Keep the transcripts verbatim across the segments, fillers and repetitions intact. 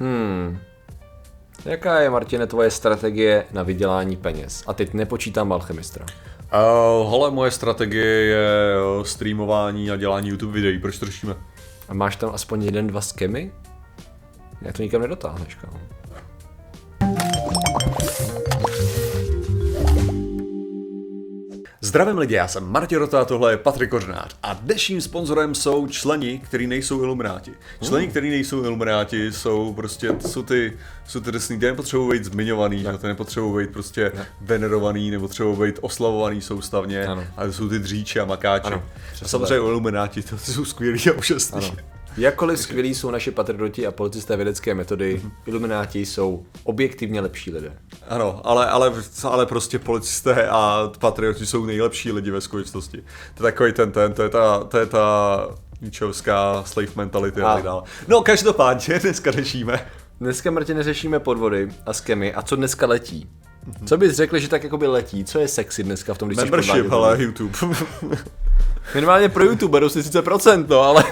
Hmm. Jaká je, Martine, tvoje strategie na vydělání peněz? A teď nepočítám alchemistra. Uh, hele, moje strategie je streamování a dělání YouTube videí, proč to řešíme? A máš tam aspoň jeden, dva skemy? Já to nikam nedotáhneš, kámo. Zdravím lidi, já jsem Martin Rotá, tohle je Patrik Kořenář a dnešním sponzorem jsou členi, kteří nejsou ilumináti. Členi, kteří nejsou ilumináti, jsou prostě, jsou ty, jsou ty desný, ty nepotřebují být zmiňovaný, ne. Ty nepotřebují být prostě ne. venerovaný, nepotřebují být oslavovaný soustavně, ano. Ale jsou ty dříči a makáči. Ano, a samozřejmě ilumináti, to jsou skvělí a úžasní. Jakkoliv skvělí jsou naše patrodoti a policisté vědecké metody, ilumináti jsou objektivně lepší lidé. Ano, ale, ale, ale prostě policisté a patrioti jsou nejlepší lidi ve skutečnosti. To je takový ten, ten, to je ta, to je ta ničovská slave mentality a tak dále. No, každopádně dneska řešíme. Dneska, Martine, řešíme podvody a skemy a co dneska letí. Mm-hmm. Co bys řekl, že tak jakoby letí? Co je sexy dneska v tom, když jsi podvádět? Membership, ale YouTube. Minimálně pro YouTube berou si třicet procent, no, ale...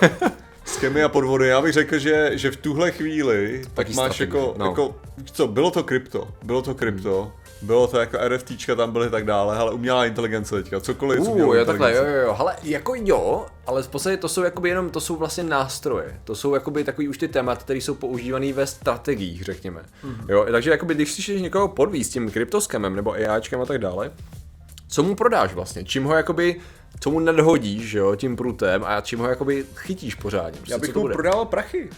Skemy a podvody, já bych řekl, že, že v tuhle chvíli tak máš strategie. jako, no. jako, co, bylo to krypto, bylo to krypto, bylo to jako RFTčka, tam byly tak dále, ale umělá inteligence teďka, cokoliv, co umělá inteligence. Jo, jo, jo, hele, jako jo, ale v podstatě to jsou jakoby jenom, to jsou vlastně nástroje, to jsou jakoby takový už ty témat, které jsou používané ve strategiích, řekněme. Mm-hmm. Jo, takže jakoby, když chceš někoho podvíz s tím kryptoskemem nebo AIčkem a tak dále, co mu prodáš vlastně, čím ho jakoby... Co mu nadhodíš, jo, tím prutem a čím ho jakoby chytíš pořádně. Prostě, já bych mu prodával prachy.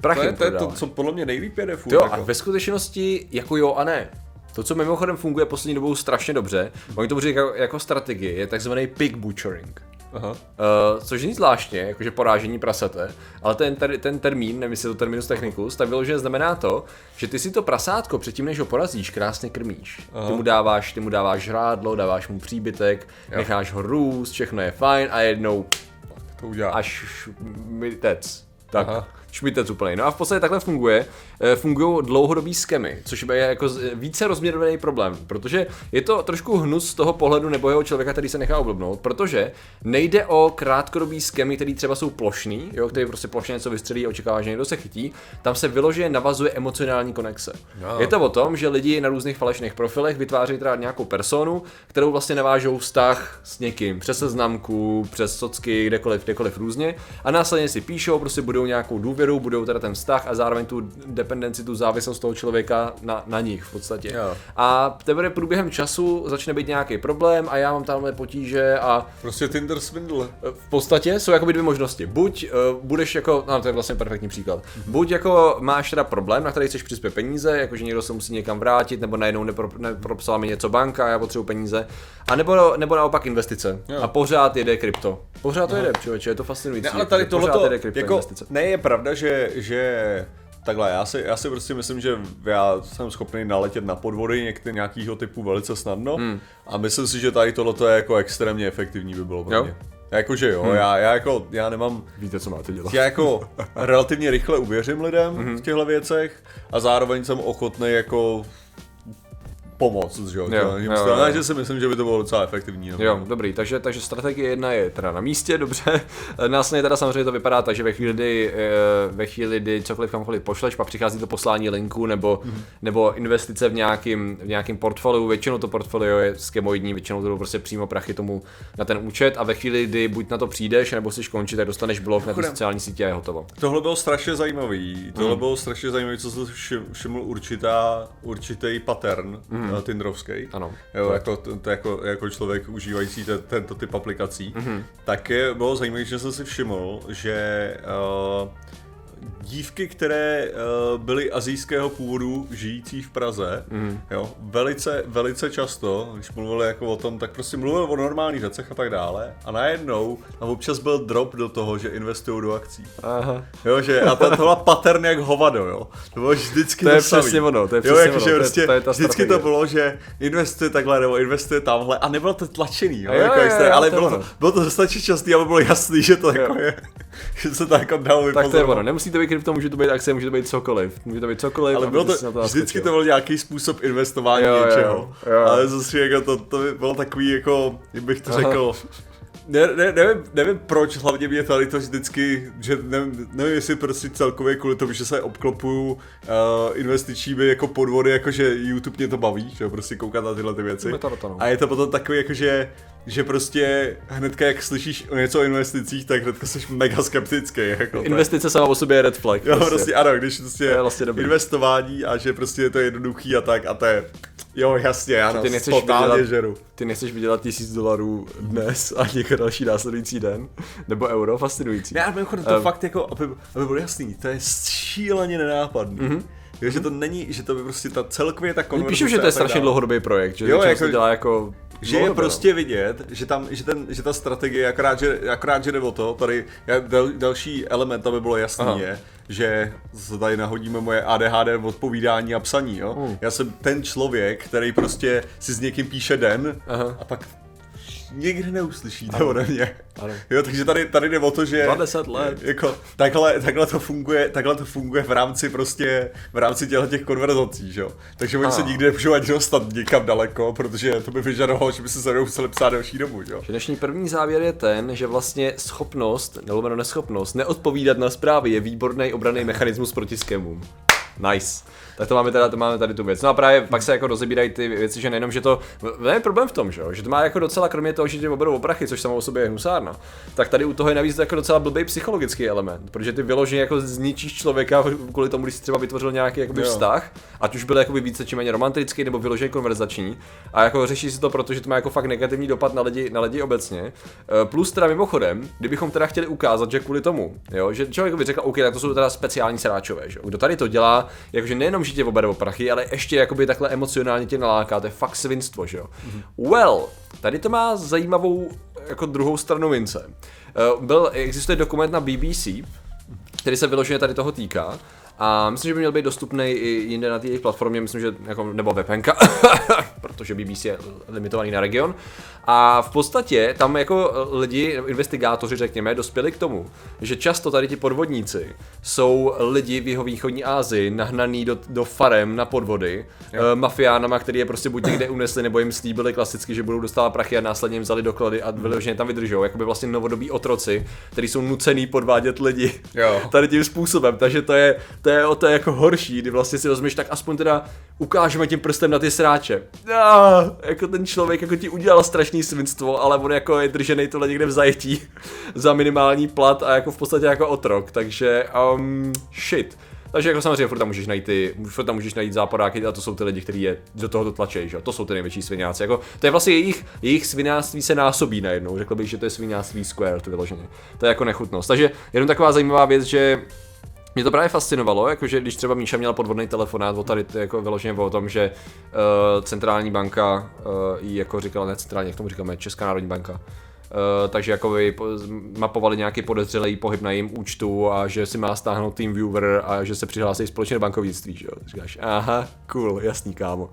Prachy to je, to je to, co podle mě nejlíp jede furt. Jo, jako. A ve skutečnosti jako jo a ne. To, co mimochodem funguje poslední dobou strašně dobře, oni to říkají jako, jako strategie, je takzvaný pig butchering. Aha. Uh, což není zvláštně, jakože porážení prasete, ale ten, ter, ten termín, nevím, jestli to terminus technicus, tak vyloženě znamená to, že ty si to prasátko předtím, než ho porazíš, krásně krmíš. Aha. Ty mu dáváš, ty mu dáváš žrádlo, dáváš mu příbytek, jo. Necháš ho růst, všechno je fajn a jednou to udělá. Až šmitec. Tak. Aha. Šmitec úplný. No a v podstatě takhle funguje, fungují dlouhodobý skemy, což je jako více rozměrný problém, protože je to trošku hnus z toho pohledu nebo jeho člověka, který se nechá oblbnout, protože nejde o krátkodobý skemy, který třeba jsou plošný, jo, který prostě plošně něco vystřelí a očekává, že někdo se chytí, tam se vyložuje, navazuje emocionální konexe. No. Je to o tom, že lidi na různých falešných profilech vytváří teda nějakou personu, kterou vlastně navážou vztah s někým, přes seznamku, přes socky, kdekoliv, kdekoliv různě, a následně si píšou, prostě budou nějakou důvěru, budou teda ten vztah a zároveň tu dependenci, tu závislost toho člověka na, na nich v podstatě. Jo. A teprve průběhem času začne být nějaký problém a já mám tamhle potíže a... Prostě Tinder swindle. V podstatě jsou jakoby dvě možnosti. Buď uh, budeš jako, no to je vlastně perfektní příklad, buď jako máš teda problém, na který chceš přispět peníze, jakože někdo se musí někam vrátit, nebo najednou nepro, nepropsala mi něco banka a já potřebuji peníze, a nebo, nebo naopak investice. Jo. A pořád jede krypto. Pořád to jede, člověče, je to fascinující. Ne, ale tady tohleto, jako, ne, je pravda, že, že takhle, já si, já si prostě myslím, že já jsem schopný naletět na podvody některý nějakýho typu velice snadno hmm. a myslím si, že tady tohleto je jako extrémně efektivní by bylo pro mě. Jakože jo, hmm. já, já jako, já nemám... Víte, co máte dělat. Já jako relativně rychle uvěřím lidem hmm. v těchto věcech a zároveň jsem ochotný jako... pomoc, že jo, jo, jo, jo, jo. Takže si myslím, že by to bylo docela efektivní. Jo, jo, dobrý, takže, takže strategie jedna je teda na místě, dobře, následně teda samozřejmě to vypadá tak, že ve chvíli, kdy, ve chvíli, kdy cokoliv kamkoliv pošleš, pak přichází to poslání linku nebo, mm-hmm. nebo investice v nějakým, v nějakým portfoliu, většinou to portfolio je skemoidní, většinou to bylo prostě přímo prachy tomu na ten účet a ve chvíli, kdy buď na to přijdeš, nebo chceš končit, tak dostaneš blok na ty sociální sítě a je hotovo. Tohle bylo strašně zajímavý, tohle mm. bylo strašně zajímavý, co jsem všiml určitá, určitý pattern. Mm. Tinderovskej, ano, jo, jako, to, to jako, jako člověk užívající te, tento typ aplikací, mm-hmm. tak je, bylo zajímavé, že jsem si všiml, že uh, dívky, které uh, byly asijského původu žijící v Praze, mm-hmm. jo, velice, velice často, když mluvili jako o tom, tak prostě mluvili o normálních věcech a tak dále a najednou tam občas byl drop do toho, že investují do akcí. Aha. Jo, že, a to byla pattern jak hovado, jo. To bylo vždycky to je přesně ono, to je přesně jo, jako, ono, že to, prostě, je, to je ta vždycky strategie. To bylo, že investuje takhle nebo investuje tamhle a nebylo to tlačený, jo, jo, jako jo, extra, jo, ale to bylo, to, bylo to dostatečně častý, aby bylo jasný, že to jako je, že se to jako dalo vypozorovat. Tak to je ono, nemusí to být krypto, může to být akcie, může to být cokoliv, může to být cokoliv. Ale bylo to, to vždycky to byl nějaký způsob investování jo, něčeho, jo, jo. Ale zase jako to, to bylo takový jako, jak bych to řekl, Ne, ne, nevím, nevím proč, hlavně mě tady to vždycky, že nevím, nevím jestli prostě celkově kvůli tomu, že se obklopuju uh, investičními jako podvody, jakože YouTube mě to baví, že prostě koukat na tyhle ty věci. A je to potom takový jakože, že prostě hnedka jak slyšíš o něco o investicích, tak hnedka jsi mega skeptický. Jako investice sama o sobě je red flag. No, prostě. Prostě ano, když prostě vlastně investování a že prostě je to jednoduchý a tak a to je... Jo, jasně, ano, ty nechceš vydělat, žeru. Ty nechceš vydělat tisíc dolarů dnes a někdo další následující den, nebo euro, fascinující. Ne, ale mimochodem to um, fakt jako, aby, aby bylo jasný, to je šíleně nenápadný. Mm-hmm. Jo, že to není, že to by prostě ta celkově ta konverzace... Píšu, že to je strašně dlouhodobý projekt, že jo, jako, to dělá jako... Že je prostě vidět, že, tam, že, ten, že ta strategie, akorát že, akorát, že jde o to, tady dal, další element, aby bylo jasný, aha, je, že tady nahodíme moje A D H D v odpovídání a psaní, jo. Hmm. Já jsem ten člověk, který prostě si s někým píše den, aha, a pak nikdy neuslyšíte ode mě. Jo, takže tady, tady jde o to, že dvacet let. Jako, takhle, takhle, to funguje, takhle to funguje v rámci prostě, v rámci těch konverzací, že jo. Takže oni se nikdy nemůžou ani dostat nikam daleko, protože to by vyžadovalo, že by se se mnou museli psát další dobu, jo. Dnešní první závěr je ten, že vlastně schopnost, nebo neschopnost, neodpovídat na zprávy je výborný obranný mechanismus proti skémům. Nice. Tak to máme, teda, to máme tady tu věc. No a právě pak se jako rozebírají ty věci, že nejenom, že to... Ne je problém v tom, že, že to má jako docela, kromě toho, že tě oberou o prachy, což samo o sobě je husárna, tak tady u toho je navíc jako docela blbý psychologický element, protože ty vyloženě jako zničíš člověka kvůli tomu, když si třeba vytvořil nějaký jakoby vztah, ať už byl jakoby více či méně romantický nebo vyloženě konverzační, a jako řeší se to, protože to má jako fakt negativní dopad na lidi, na lidi obecně. Plus teda mimochodem, kdybychom teda chtěli ukázat, že kvůli tomu, jo, že člověk by řekl, OK, tak to jsou teda speciální sráčové, že? Kdo tady to dělá, jakože nejenom že tě obere o prachy, ale ještě jakoby takhle emocionálně tě naláká, to je fakt svinstvo, že jo. Mm-hmm. Well, tady to má zajímavou jako druhou stranu mince. Byl, existuje dokument na B B C, který se vyloženě tady toho týká, a myslím, že by měl být dostupný i jinde na té jejich platformě, myslím, že jako, nebo webenka, protože B B C je limitovaný na region. A v podstatě tam jako lidi, investigátoři řekněme, dospěli k tomu, že často tady ti podvodníci jsou lidi v jihovýchodní Asii nahnaný do, do farem na podvody, e, mafiánama, který je prostě buď někde unesli, nebo jim slíbili klasicky, že budou dostávat prachy a následně jim vzali doklady a vyloženě tam vydržou. Jakoby vlastně novodobí otroci, kteří jsou nucený podvádět lidi tady tím způsobem, takže to je, to je, to je jako horší, kdy vlastně si rozumíš, tak aspoň teda ukážeme tím prstem na ty sráče. Ah, jako ten člověk jako ti udělal strašný svinstvo, ale on jako je drženej tohle někde v zajetí za minimální plat a jako v podstatě jako otrok, takže um, shit. Takže jako samozřejmě furt tam můžeš najít ty, furt tam můžeš najít západáky a to jsou ty lidi, kteří je do toho dotlačejí, že? To jsou ty největší sviňáci, jako to je vlastně jejich, jejich sviňáctví se násobí najednou, řekl bych, že to je sviňáctví square, to vyloženě. To je jako nechutnost, takže jenom taková zajímavá věc, že mě to právě fascinovalo, jakože když třeba Míša měla podvodný telefonát o tady jako vyloženě o tom, že uh, centrální banka uh, jí jako říkala, ne centrální, jak tomu říkáme, Česká národní banka, uh, takže jako by mapovali nějaký podezřelý pohyb na jejím účtu a že si má stáhnout TeamViewer a že se přihlásí společně do bankovnictví, že jo, říkáš, aha, cool, jasný kámo. Uh,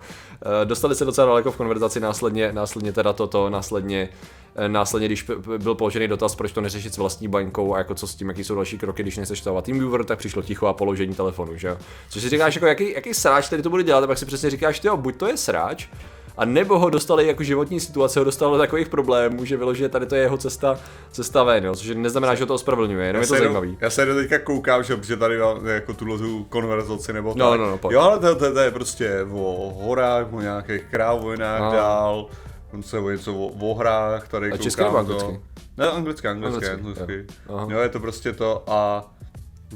dostali se docela daleko v konverzaci, následně, následně teda toto, následně Následně, když byl položený dotaz, proč to neřešit s vlastní bankou a jako co s tím, jaký jsou další kroky, když nechceš stávat TeamViewer, tak přišlo ticho a položení telefonu, že jo. Což si říkáš, jako jaký, jaký sráč tady to bude dělat, a pak si přesně říkáš, tyjo, buď to je sráč, a nebo ho dostali jako životní situace, ho dostalo do takových problémů, že vyloženě tady to je jeho cesta, cesta ven, jo, což neznamená, že ho to ospravedlňuje, jenom já je to zajímavý. Já se jenom teďka koukám, že tady mám jako tuhle tu konverzaci nebo tak. No, no, no, jo, ale to, to, to je prostě o horách, o nějakých krávovinách no. Dál. On se o něco o hrách, tady a koukám to. Anglicky? Ne, anglicky, anglicky, anglicky. Jo. jo, je to prostě to a...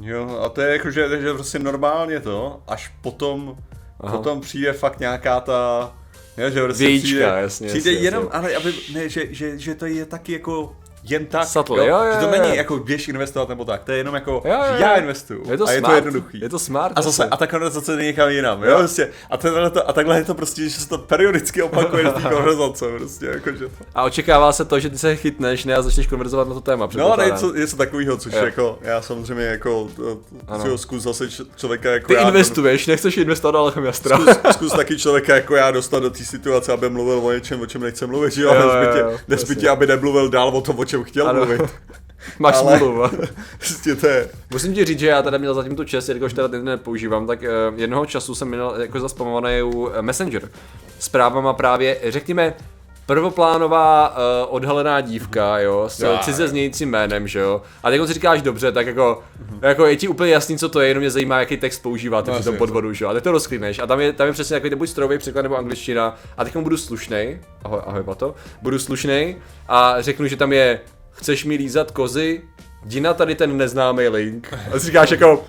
Jo, a to je jako, že, že prostě normálně to, až potom, potom přijde fakt nějaká ta... Jo, že prostě Víčka, přijde, jasně, přijde jasně, jenom, jasně. Ale aby, ne, že, že, že to je taky jako... Jen tak, Satl, jo, jo, jo, jo. Že to není jako běž investovat nebo tak, to je jenom jako, jo, jo, jo. Já investuju je to a smart. Je to jednoduchý. Je to smart. A zase, a ta konverzace není někam jinam, jo, prostě, a, to, a takhle je to prostě, že se to periodicky opakuje do té konverzace, prostě, jakože to. A očekává se to, že ty se chytneš, ne, a začneš konverzovat na to téma, předpokládám. No, něco, něco takovýho, což jo. Jako, já samozřejmě jako, si zkus zase člověka jako ty já. Ty investuješ, já, nechceš investovat, ale chemiastra. Zkus, zkus taky člověka jako já dostat do té situace, aby mluvil o něčem, o čem nechce mluvit, že jo, nezbytě, aby nemluvil dál o tom, čem chtěl ano. Mluvit. Máš smluvu. Musím ti říct, že já teda měl zatím tu čest, jelikož teda ten nepoužívám, tak uh, jednoho času jsem měl jako zaspamovaný u Messenger s právama právě, řekněme, prvoplánová uh, odhalená dívka, jo, s yeah. cize znějícím jménem, že jo. A teď on si říkáš dobře, tak jako, mm-hmm. jako je ti úplně jasný, co to je, jenom mě zajímá, jaký text používat no, při tom podvodu, že jo. A teď to rozklíneš a tam je, tam je přesně takový buď strojový překlad nebo angličtina. A teď budu slušnej, ahoj, ahoj Bato, budu slušnej a řeknu, že tam je, chceš mi lízat kozy, jdi na tady ten neznámý link. A si říkáš jako,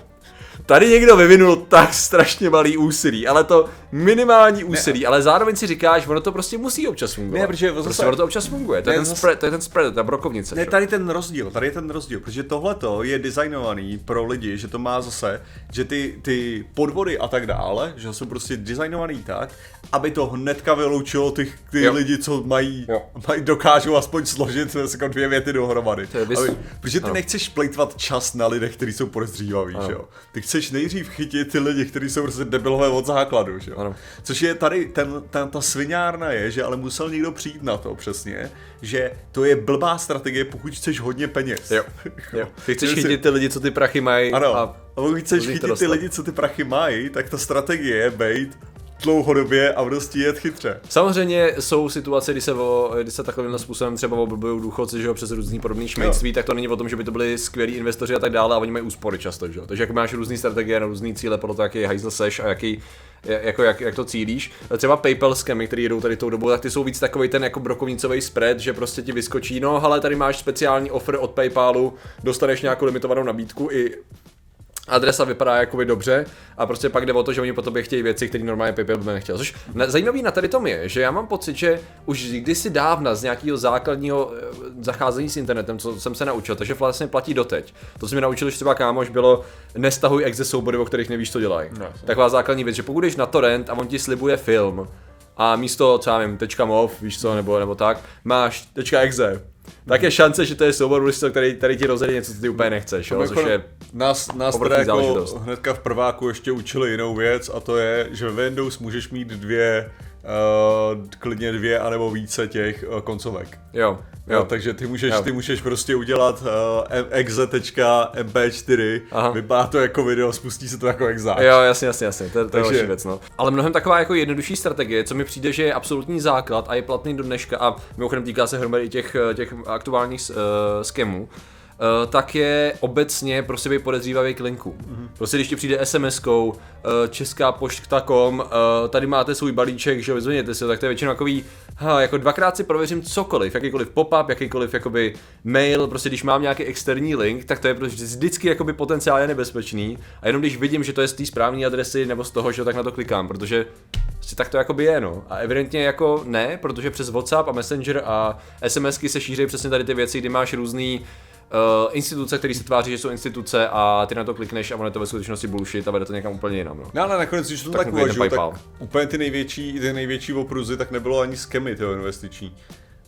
tady někdo vyvinul tak strašně malý úsilí, ale to minimální úsilí, ne, ale zároveň si říkáš, ono to prostě musí občas fungovat. Ne, protože prostě zase, ono to občas funguje, to, ne, je ten zase, spread, to je ten spread, ta brokovnice. Ne, čo? Tady ten rozdíl, tady je ten rozdíl, protože tohleto je designovaný pro lidi, že to má zase, že ty, ty podvody a tak dále, že jsou prostě designovaný tak, aby to hnedka vyloučilo ty, ty lidi, co mají, mají, dokážou aspoň složit jako dvě věty dohromady. Bys, aby, protože ty ano. nechceš plejtvat čas na lidech, kteří jsou podezřívaví, že jo. Chceš nejdřív chytit ty lidi, kteří jsou prostě debilové od základu, že jo? Což je tady, ten, ten, ta sviňárna je, že ale musel někdo přijít na to přesně, že to je blbá strategie, pokud chceš hodně peněz. Jo. Jo. Ty chceš chytit ty lidi, co ty prachy mají. Ano, a pokud chceš chytit ty lidi, co ty prachy mají, tak ta strategie je bejt dlouhodobě a prostě jet chytře. Samozřejmě jsou situace, kdy se, o, kdy se takovým způsobem třeba oblbují důchodci, že jo, přes různý podobný šmejství, no. tak to není o tom, že by to byli skvělí investoři a tak dále, a oni mají úspory často, že jo. Takže jak máš různý strategie na různý cíle, podle toho, jaký hajzl seš a jaký, jako jak, jak to cílíš. Třeba PayPal scamy, který jedou tady tou dobu, tak ty jsou víc takovej ten jako brokovnicový spread, že prostě ti vyskočí, no ale tady máš speciální offer od PayPalu, dostaneš nějakou limitovanou nabídku i adresa vypadá jakoby dobře a prostě pak jde o to, že oni po tobě chtějí věci, které normálně PayPal by nechtěl. Což zajímavý na tady tom je, že já mám pocit, že už kdysi dávna z nějakého základního zacházení s internetem, co jsem se naučil, takže vlastně platí doteď. To, co mi naučil už třeba kámoš, bylo nestahuj exe soubory, o kterých nevíš, co dělají. No, taková základní věc, že pokud jdeš na torrent a on ti slibuje film a místo, co já nevím, tečka mov, víš co, nebo, nebo tak, máš tečka exe. Tak je šance, že to je soubor listů, který tady ti rozhodí něco, co ty úplně nechceš, jo, což je nás, nás teda jako hnedka v prváku ještě učili jinou věc a to je, že ve Windows můžeš mít dvě, uh, klidně dvě anebo více těch uh, koncovek. Jo, jo. No, takže ty můžeš, jo. ty můžeš prostě udělat uh, exe tečka em pé čtyři, vypadá to jako video, spustí se to jako exáč. Jo, jasně, jasně, jasně, to, to takže... je další věc, no. Ale mnohem taková jako jednodušší strategie, co mi přijde, že je absolutní základ a je platný do dneška a mimochodem týká se hromady i těch, těch aktuálních uh, skemů, Uh, tak je obecně prostě být podezřívavý k linkům. Mm-hmm. Prostě když ti přijde SMSkou, uh, česká pošta tečka com, uh, tady máte svůj balíček, že vyzvoněte si ho, tak to je většinou takový, ha, jako dvakrát si prověřím cokoliv, jakýkoliv pop-up, jakýkoliv jakoby mail, prostě když mám nějaký externí link, tak to je prostě vždycky jakoby potenciálně nebezpečný a jenom když vidím, že to je z té správné adresy nebo z toho, že tak na to klikám, protože si tak to jakoby je, no. A evidentně jako ne, protože přes WhatsApp a Messenger a SMSky se šíří přesně tady ty věci, kdy máš různý Uh, instituce, které se tváří, že jsou instituce a ty na to klikneš a ono je to ve skutečnosti bullshit a vede to někam úplně jinam, no. No ale nakonec, když to tak, tak uvažuji, tak úplně ty největší, ty největší opruzy, tak nebylo ani skemy tyho investiční.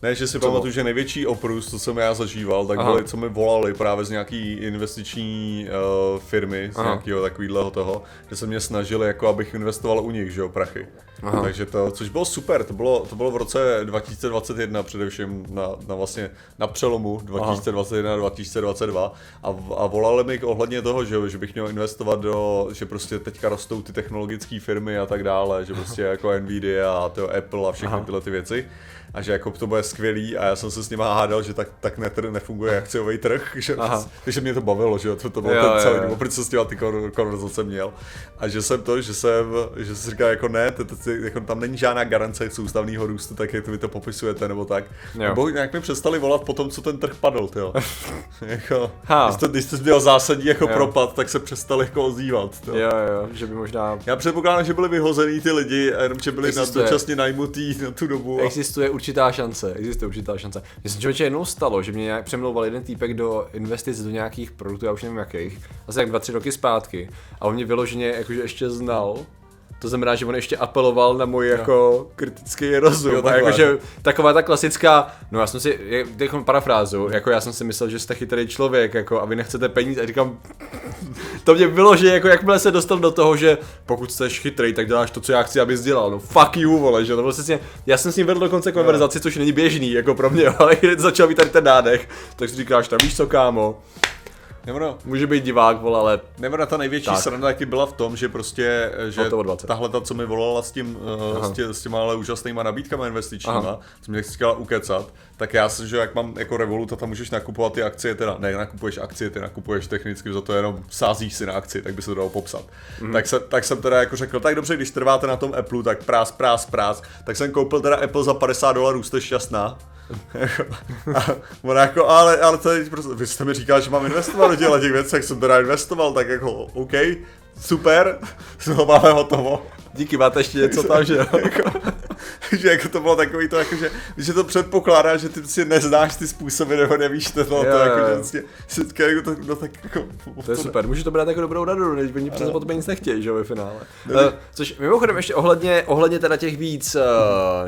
Ne, že si co pamatuju, že největší oprus, to jsem já zažíval, tak byli, co mi volali právě z nějaký investiční uh, firmy, z Aha. nějakého takovýhleho toho, že se mě snažili, jako abych investoval u nich, že jo, prachy. Aha. Takže to, což bylo super, to bylo, to bylo v roce dva tisíce dvacet jedna především na, na vlastně na přelomu dva tisíce dvacet jedna dva tisíce dvacet dva a, a volali mi ohledně toho, že, že bych měl investovat do, že prostě teďka rostou ty technologické firmy a tak dále, že prostě jako Nvidia a to Apple a všechny Aha. tyhle ty věci. A že jako to bude skvělý a já jsem se s nima hádal, že tak, tak netr- nefunguje akciový trh, že, takže mě to bavilo, že to, to bylo jo, ten celý, nebo proč jsem s těma ty konverzace měl. A že jsem to, že jsem, že jsem říkal jako ne, to, to, to, jako tam není žádná garance soustavného růstu, tak jak vy to popisujete nebo tak. Nebo nějak mi přestali volat po tom, co ten trh padl, tyjo. jako, když, to, když jste měl zásadní jako jo. propad, tak se přestali jako ozývat. Jo, jo, že by možná... Já předpokládám, že byli vyhozený ty lidi, jenom že byli na dočasně najmutý na tu dobu. Existuje určitá šance, existuje určitá šance. Mně se člověče jednou stalo, že mě nějak přemlouval jeden týpek do investic do nějakých produktů, já už nevím jakých, asi jak dva, tři roky zpátky a on mě vyloženě jakože ještě znal. To znamená, že on ještě apeloval na můj jako kritický rozum. Jo, a jakože taková ta klasická, no já jsem si, takovou parafrázu, jako já jsem si myslel, že jste chytrý člověk, jako a vy nechcete peníze a říkám, to mě bylo, že jako jakmile se dostal do toho, že pokud jsi chytrý, tak děláš to, co já chci, abys dělal, no fuck you, vole, že to vlastně, já jsem s ním vedl dokonce konverzaci, což není běžný, jako pro mě, ale když začal být tady ten nádech, tak si říkáš, tam víš co, kámo, Nebo no, může být divák, vole, ale... Nebo na ta největší tak. sranda taky byla v tom, že prostě, že tahle ta, co mi volala s, tím, uh, s, tě, s těma ale úžasnýma nabídkama investičníma, aha, co mi nechci ukecat, tak já jsem, že jak mám jako Revolut a tam můžeš nakupovat ty akcie, teda ne, nakupuješ akcie, ty nakupuješ technicky, za to jenom sázíš si na akci, tak by se to dalo popsat. Mm. Tak, se, tak jsem teda jako řekl, tak dobře, když trváte na tom Appleu, tak prás, prás, prás, tak jsem koupil teda Apple za padesát dolarů, jste šťastná. A ona jako, ale, ale to je prostě, vy jste mi říkal, že mám investovat do těchto těch věcí, jak jsem teda investoval, tak jako OK, super, to máme hotovo. Díky, máte ještě něco tam, že jako, že jako to bylo takový to, jakože, že to předpokládá, že ty si neznáš ty způsoby, nebo nevíš to, no, to jako, že si to, no tak jako... To je to super, můžu to brát jako dobrou radu, než oni přece po tobě nic nechtějí, že jo, ve finále. No, uh, což mimochodem ještě ohledně, ohledně teda těch víc uh,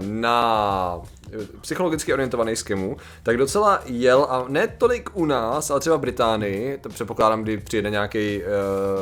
na... psychologicky orientovaný skemu, tak docela jel, a ne tolik u nás, ale třeba v Británii, to předpokládám, kdy přijede nějaký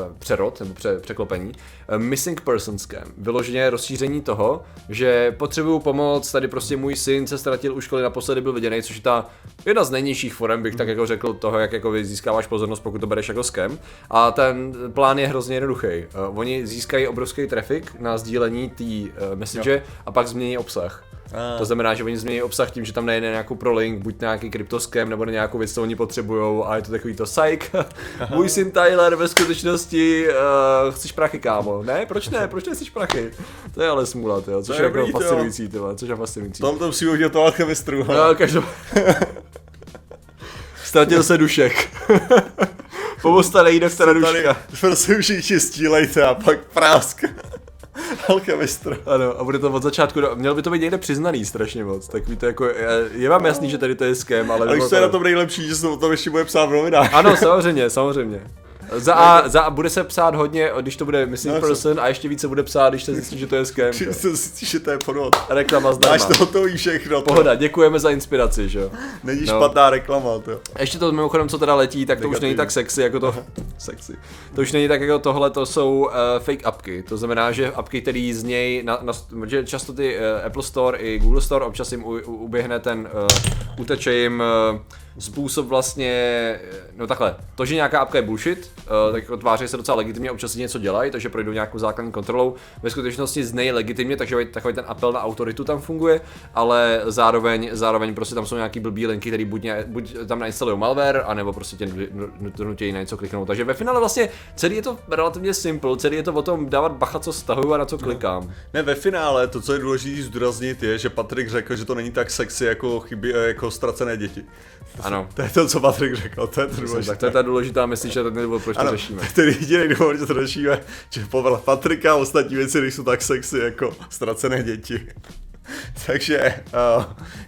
uh, přerod nebo pře- překlopení, uh, missing person scam, vyloženě rozšíření toho, že potřebuju pomoc, tady prostě můj syn se ztratil u školy, naposledy byl viděný, což je ta jedna z nejnižších forem, bych tak jako řekl, toho, jak jako získáváš pozornost, pokud to bereš jako scam, a ten plán je hrozně jednoduchý. Uh, oni získají obrovský trafik na sdílení té uh, message, jo, a pak změní obsah. A. To znamená, že oni změní obsah tím, že tam nejde nějakou prolink, buď nějaký kryptoskem nebo nějakou věc, co oni potřebujou, a je to takový to psych. Můj syn Tyler ve skutečnosti uh, chceš prachy, kámo. Ne, proč ne, proč nechceš prachy? To je ale smůla, tyjo, což to je, je jako fascinující, tyhle, což je fascinující. Tam to musí udělat toho alchemistru. No, každopádně. Ztratil se dušek. Pomosta nejde v teda duška. Prosím, že ji čistílejte a pak prásk. Alchemistr. Ano, a bude to od začátku, měl by to být někde přiznaný strašně moc, tak víte, jako, je, je vám jasný, že tady to je scam, ale... Ale už to je na tom nejlepší, že se o tom ještě bude psát v novinách. Ano, samozřejmě, samozřejmě. Za a, za a bude se psát hodně, když to bude missing no, person, a ještě více bude psát, když se zjistí, že to je scam. Když se zjistí, že to je podvod. Reklama zdarma. Máš to hotový všechno. Pohoda, děkujeme za inspiraci, že jo. Není no. špatná reklama, jo. Ještě to mimochodem, co teda letí, tak to negativní. Už není tak sexy, jako to... sexy. To už není tak jako tohle, to jsou uh, fake appky. To znamená, že appky, který z něj, na, na, že často ty uh, Apple Store i Google Store, občas jim u, u, uběhne ten, uh, uteče jim... Uh, způsob vlastně, no takhle, to, že nějaká apka je bullshit, uh, tak jako tváří se docela legitimně, občas si něco dělají, takže projdou nějakou základní kontrolou, ve skutečnosti znej legitimně, takže takový ten apel na autoritu tam funguje, ale zároveň, zároveň prostě tam jsou nějaký blbý linky, který buď, ně, buď tam nainstalují malware, anebo prostě tě nutějí na něco kliknout, takže ve finále vlastně celý je to relativně simple, celý je to o tom dávat bacha, co stahuju a na co klikám. Ne, ve finále to, co je důležité zdůraznit, je, že Patrik řekl, že to není tak sexy jako chyby, jako ztracené děti. Ano. To je to, co Patrik řekl, to je to důležité. Tak to je ta důležitá myslíš, že ten důvod, proč to řešíme. To je jediný důvod, že to řešíme, že povedl Patrika a ostatní věci nejsou tak sexy jako ztracené děti. Takže uh,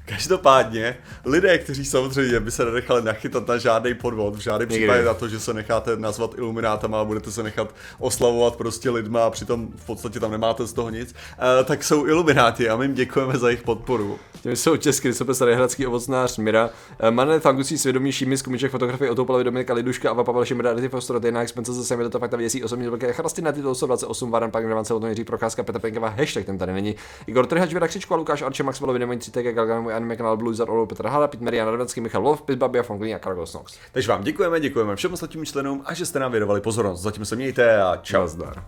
každopádně lidé, kteří samozřejmě by se nenechali nachytat na žádný podvod, v žádném případě na to, že se necháte nazvat iluminátama a budete se nechat oslavovat prostě lidma a přitom v podstatě tam nemáte z toho nic, uh, tak jsou ilumináti a my jim děkujeme za jejich podporu. Těmi jsou česky, co pesarý hradský ovocnář Mira, Manet Fangusí, svědomí šími z kumiček fotografie, Otoupalovi Dominika Liduška, Ava Pavel Šimra, Rady Fostora, Dejná Expense, zase Vědota Fakta Věsí, osobní velké Chrastina, Tito osm dvacet osm, Váran Pak Ravance, Loton Jiří Procházka, Petr Penková, hashtag ten tady není, Igor Trhač, Věda Křičko a Lukáš Arče, Max Valovi, Nemoň tři T K, Galgan, můj anime kanál Blue Zar, Olo, Petr Hala, Pít, Marian Radvanský, Michal Wolf, Pitbaby a Fonklin a Cargos Nox. Takže vám děkujeme, děkujeme všem ostatním členům a že jste nám věnovali pozornost. Zatím se mějte a čau. Zdar.